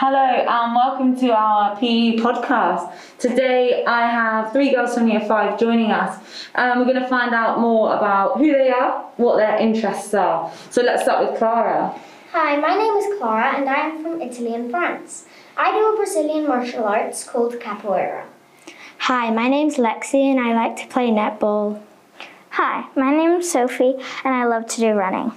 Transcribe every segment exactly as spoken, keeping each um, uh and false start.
Hello and welcome to our P E podcast. Today I have three girls from year five joining us and we're going to find out more about who they are, what their interests are. So let's start with Clara. Hi, my name is Clara and I am from Italy and France. I do a Brazilian martial arts called capoeira. Hi, my name's Lexi and I like to play netball. Hi, my name's Sophie and I love to do running.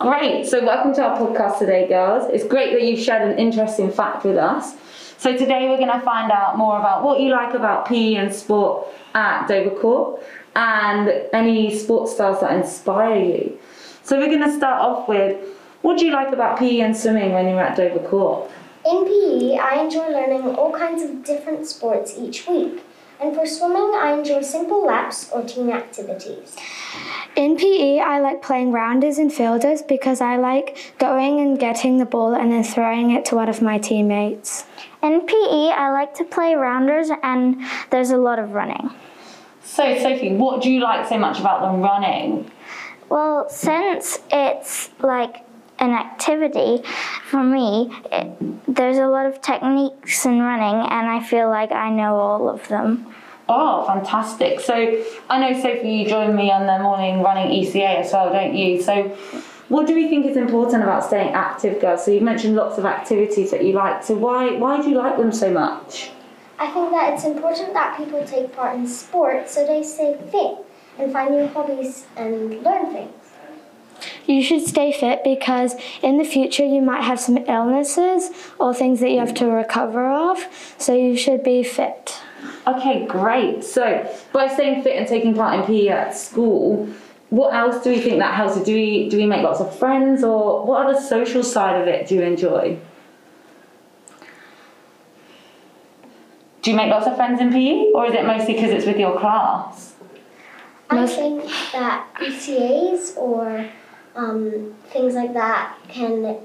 Great, so welcome to our podcast today, girls. It's great that you've shared an interesting fact with us. So today we're going to find out more about what you like about P E and sport at Dovercourt and any sports styles that inspire you. So we're going to start off with, what do you like about P E and swimming when you're at Dovercourt? In P E, I enjoy learning all kinds of different sports each week. And for swimming, I enjoy simple laps or team activities. In P E, I like playing rounders and fielders because I like going and getting the ball and then throwing it to one of my teammates. In P E, I like to play rounders and there's a lot of running. So, Sophie, what do you like so much about the running? Well, since it's like an activity, for me, it, there's a lot of techniques in running and I feel like I know all of them. Oh, fantastic. So I know, Sophie, you joined me on the morning running E C A as well, don't you? So what do we think is important about staying active, girls? So you mentioned lots of activities that you like. So why, why do you like them so much? I think that it's important that people take part in sports so they stay fit and find new hobbies and learn things. You should stay fit because in the future you might have some illnesses or things that you have to recover of, so you should be fit. Okay, great. So by staying fit and taking part in P E at school, what else do we think that helps? Do we, do we make lots of friends, or what other social side of it do you enjoy? Do you make lots of friends in P E, or is it mostly because it's with your class? I think that E C As or um, things like that can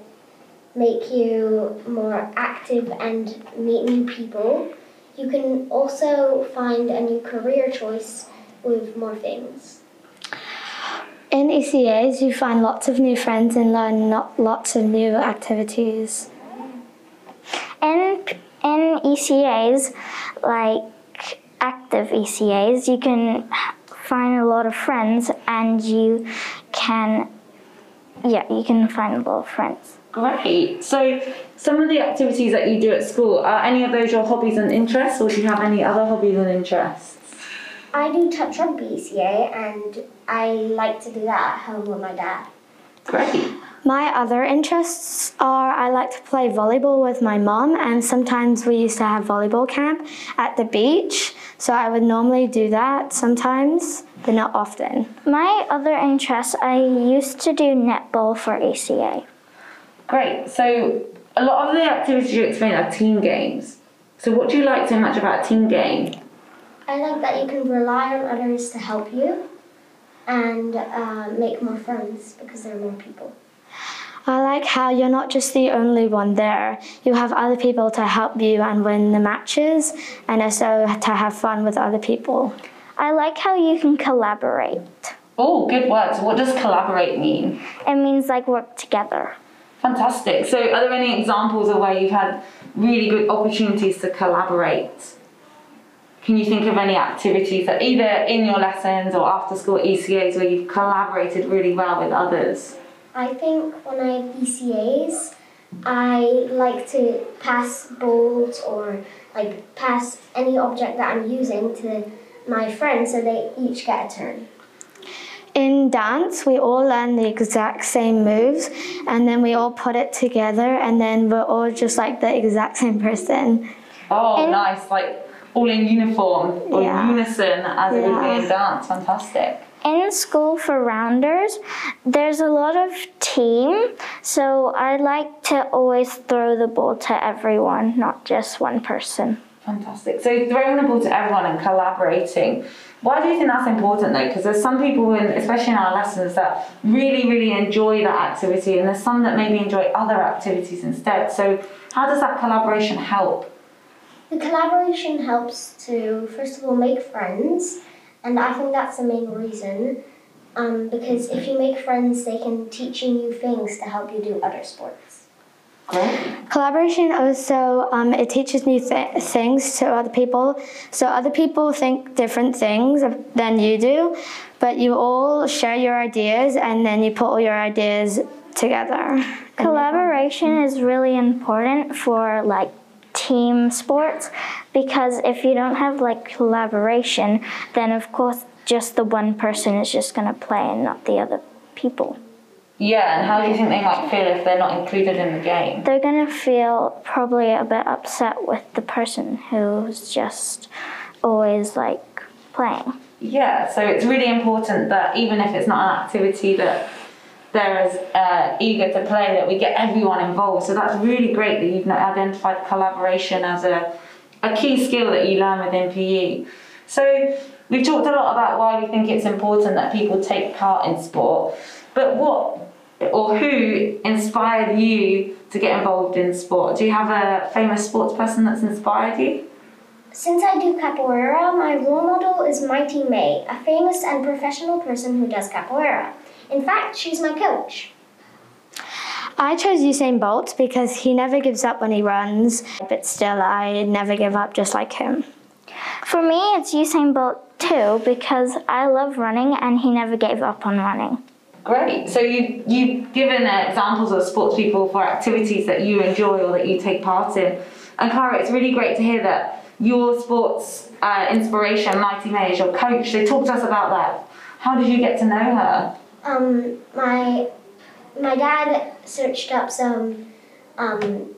make you more active and meet new people. You can also find a new career choice with more things. In E C As, you find lots of new friends and learn lots of new activities. And in E C As, like active E C As, you can find a lot of friends and you can, yeah, you can find a lot of friends. Great. So some of the activities that you do at school, are any of those your hobbies and interests, or do you have any other hobbies and interests? I do touch rugby E C A and I like to do that at home with my dad. Great. My other interests are I like to play volleyball with my mum, and sometimes we used to have volleyball camp at the beach, so I would normally do that sometimes, but not often. My other interests, I used to do netball for A C A. Great, so a lot of the activities you explain are team games. So what do you like so much about a team game? I like that you can rely on others to help you and uh, make more friends because there are more people. I like how you're not just the only one there. You have other people to help you and win the matches and also to have fun with other people. I like how you can collaborate. Oh, good words. What does collaborate mean? It means like work together. Fantastic. So are there any examples of where you've had really good opportunities to collaborate? Can you think of any activities that either in your lessons or after school E C As where you've collaborated really well with others? I think when I have E C As, I like to pass balls or like pass any object that I'm using to my friends so they each get a turn. In dance, we all learn the exact same moves and then we all put it together and then we're all just like the exact same person. Oh, and nice. Like all in uniform or yeah. unison as yeah. it would be in dance. Fantastic. In school for rounders, there's a lot of team, so I like to always throw the ball to everyone, not just one person. Fantastic. So throwing the ball to everyone and collaborating. Why do you think that's important though? Because there's some people, in, especially in our lessons, that really, really enjoy that activity, and there's some that maybe enjoy other activities instead. So how does that collaboration help? The collaboration helps to, first of all, make friends. And I think that's the main reason, um, because if you make friends, they can teach you new things to help you do other sports. Collaboration also, um, it teaches new th things to other people. So other people think different things than you do, but you all share your ideas and then you put all your ideas together. Collaboration is really important for like team sports, because if you don't have like collaboration, then of course just the one person is just going to play and not the other people. Yeah, and how do you think they might feel if they're not included in the game? They're going to feel probably a bit upset with the person who's just always, like, playing. Yeah, so it's really important that even if it's not an activity that they're as uh, eager to play, that we get everyone involved. So that's really great that you've identified collaboration as a, a key skill that you learn within P E. So we've talked a lot about why we think it's important that people take part in sport, but what or who inspired you to get involved in sport? Do you have a famous sports person that's inspired you? Since I do capoeira, my role model is Mighty Mae, a famous and professional person who does capoeira. In fact, she's my coach. I chose Usain Bolt because he never gives up when he runs, but still I never give up just like him. For me, it's Usain Bolt too, because I love running and he never gave up on running. Great. So you, you've given uh, examples of sports people for activities that you enjoy or that you take part in. And Clara, it's really great to hear that your sports uh, inspiration, Mighty Mae, is your coach. So talk to us about that. How did you get to know her? Um, my, my dad searched up some... Um,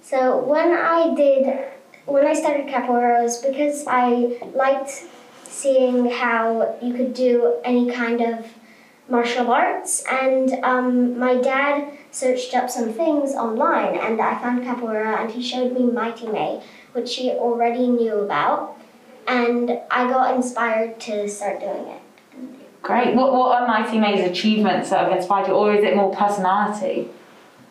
so when I did... When I started capoeira, it was because I liked seeing how you could do any kind of martial arts, and um, my dad searched up some things online and I found capoeira, and he showed me Mighty Mae, which he already knew about, and I got inspired to start doing it. Great. What, what are Mighty Mae's achievements that have inspired you, or is it more personality?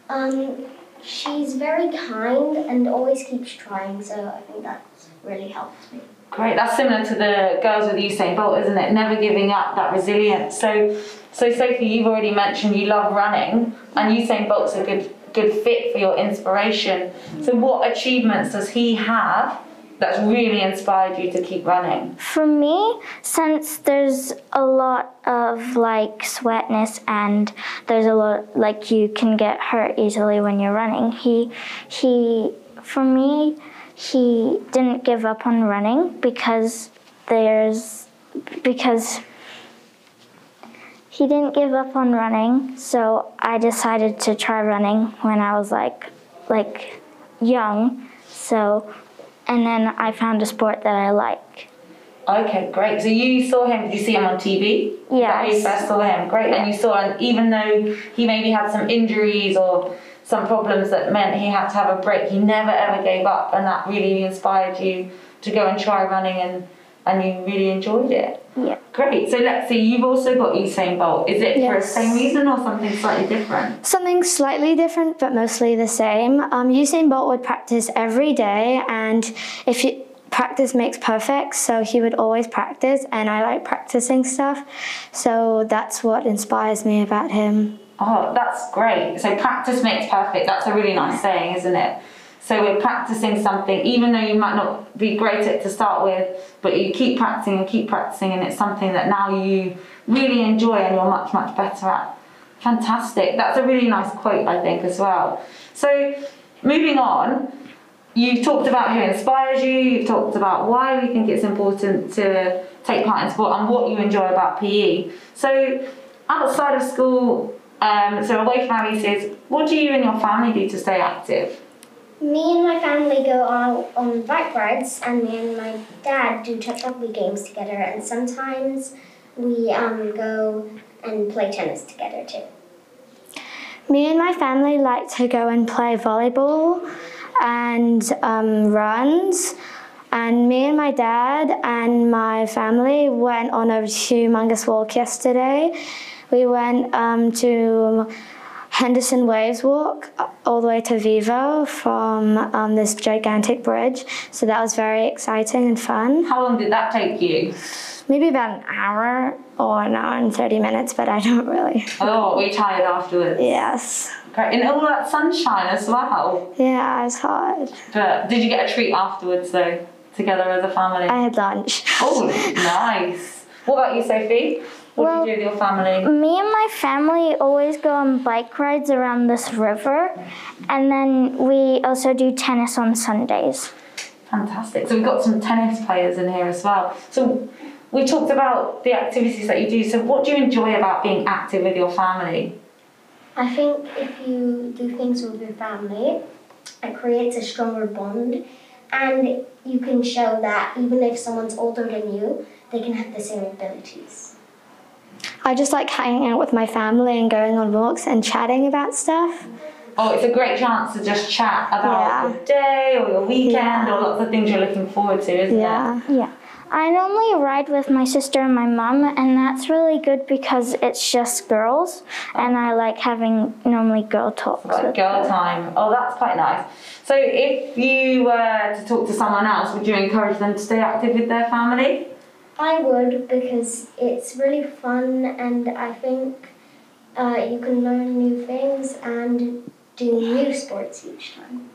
Um, she's very kind and always keeps trying, so I think that's really helped me. Great, that's similar to the girls with Usain Bolt, isn't it? Never giving up, that resilience. So, so Sophie, you've already mentioned you love running, and Usain Bolt's a good, good fit for your inspiration. So what achievements does he have that's really inspired you to keep running? For me, since there's a lot of like sweatness and there's a lot, like you can get hurt easily when you're running, he, he, for me, he didn't give up on running because there's, because he didn't give up on running. So I decided to try running when I was like, like young. So, and then I found a sport that I like. Okay, great. So you saw him, did you see him on T V? Yeah. You first saw him, great. And you saw him, even though he maybe had some injuries or some problems that meant he had to have a break, he never ever gave up, and that really inspired you to go and try running, and, and you really enjoyed it. Yeah. Great. So Lexi, you've also got Usain Bolt. Is it yes. for the same reason or something slightly different? Something slightly different, but mostly the same. Um, Usain Bolt would practice every day, and if you practice makes perfect, so he would always practice, and I like practicing stuff, so that's what inspires me about him. Oh, that's great. So practice makes perfect. That's a really nice saying, isn't it? So we're practicing something, even though you might not be great at it to start with, but you keep practicing and keep practicing, and it's something that now you really enjoy and you're much, much better at. Fantastic. That's a really nice quote, I think, as well. So moving on, you've talked about who inspires you, you've talked about why we think it's important to take part in sport and what you enjoy about P E. So outside of school, Um, so away from our says, what do you and your family do to stay active? Me and my family go out on bike rides, and me and my dad do touch rugby games together, and sometimes we um, go and play tennis together too. Me and my family like to go and play volleyball and um, runs. And me and my dad and my family went on a humongous walk yesterday. We went um, to Henderson Waves Walk all the way to Vivo from um, this gigantic bridge. So that was very exciting and fun. How long did that take you? maybe about an hour or an hour and thirty minutes, but I don't really. Oh, we tired afterwards. Yes. Great. And all that sunshine as well. Yeah, it's hot. But did you get a treat afterwards though, together as a family? I had lunch. Oh, nice. What about you, Sophie? What well, do you do with your family? Me and my family always go on bike rides around this river, and then we also do tennis on Sundays. Fantastic. So we've got some tennis players in here as well. So we talked about the activities that you do. So what do you enjoy about being active with your family? I think if you do things with your family, it creates a stronger bond, and you can show that even if someone's older than you, they can have the same abilities. I just like hanging out with my family and going on walks and chatting about stuff. Oh, it's a great chance to just chat about yeah. your day or your weekend yeah. or lots of things you're looking forward to, isn't yeah. it? Yeah. I normally ride with my sister and my mum, and that's really good because it's just girls, and I like having normally girl talks. Like girl time. Oh, that's quite nice. So if you were to talk to someone else, would you encourage them to stay active with their family? I would, because it's really fun, and I think uh, you can learn new things and do new sports each time.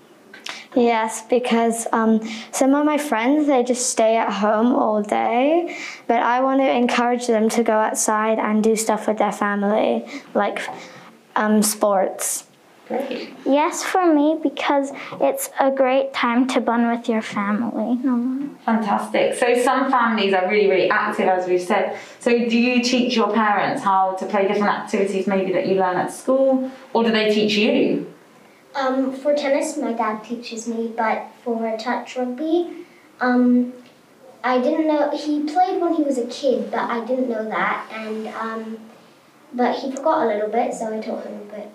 Yes, because um, some of my friends, they just stay at home all day, but I want to encourage them to go outside and do stuff with their family, like um, sports. Great. Yes, for me, because it's a great time to bond with your family. Fantastic. So some families are really, really active, as we've said. So do you teach your parents how to play different activities maybe that you learn at school, or do they teach you? Um, for tennis, my dad teaches me, but for touch rugby, um, I didn't know, he played when he was a kid, but I didn't know that, and um, but he forgot a little bit, so I taught him a bit.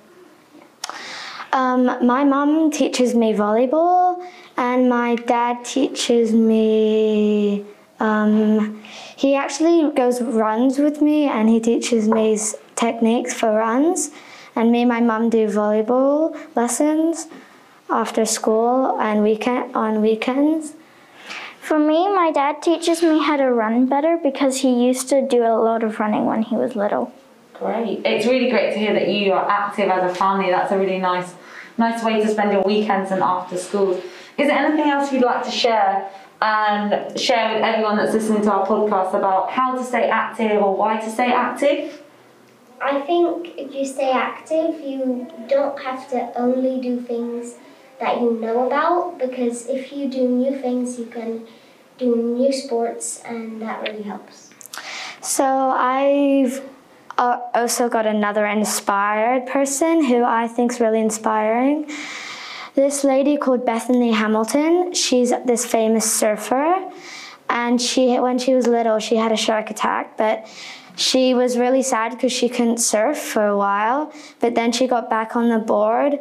Um, my mum teaches me volleyball, and my dad teaches me, um, he actually goes runs with me, and he teaches me techniques for runs. And me and my mum do volleyball lessons after school and weekend on weekends. For me, my dad teaches me how to run better because he used to do a lot of running when he was little. Great. It's really great to hear that you are active as a family. That's a really nice, nice way to spend your weekends and after school. Is there anything else you'd like to share and share with everyone that's listening to our podcast about how to stay active or why to stay active? I think if you stay active, you don't have to only do things that you know about, because if you do new things, you can do new sports, and that really helps. So I've also got another inspired person who I think is really inspiring. This lady called Bethany Hamilton. She's this famous surfer, and she, when she was little, she had a shark attack, but she was really sad because she couldn't surf for a while, but then she got back on the board,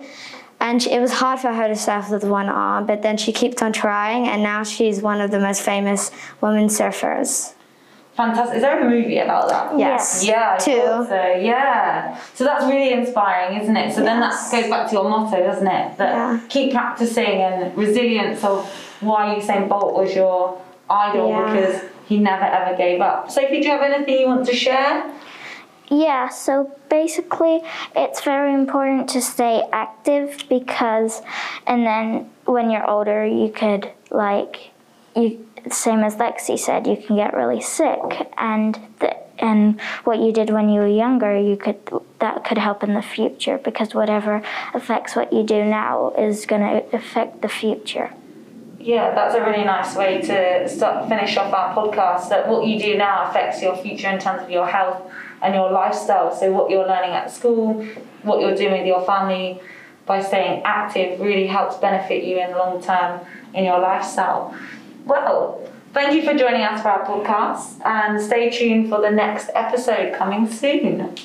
and she, it was hard for her to surf with one arm, but then she kept on trying, and now she's one of the most famous women surfers. Fantastic. Is there a movie about that? Yes. Yeah, I thought so. Yeah. So that's really inspiring, isn't it? So yes. Then that goes back to your motto, doesn't it? That yeah. keep practicing, and resilience of why Usain Bolt was your idol yeah. because he never ever gave up. Sophie, do you have anything you want to share? Yeah, so basically it's very important to stay active because, and then when you're older you could, like, you, same as Lexi said, you can get really sick, and the, and what you did when you were younger, you could, that could help in the future, because whatever affects what you do now is going to affect the future. Yeah, that's a really nice way to start, finish off our podcast, that what you do now affects your future in terms of your health and your lifestyle. So what you're learning at school, what you're doing with your family, by staying active really helps benefit you in the long term in your lifestyle. Well, thank you for joining us for our podcast, and stay tuned for the next episode coming soon.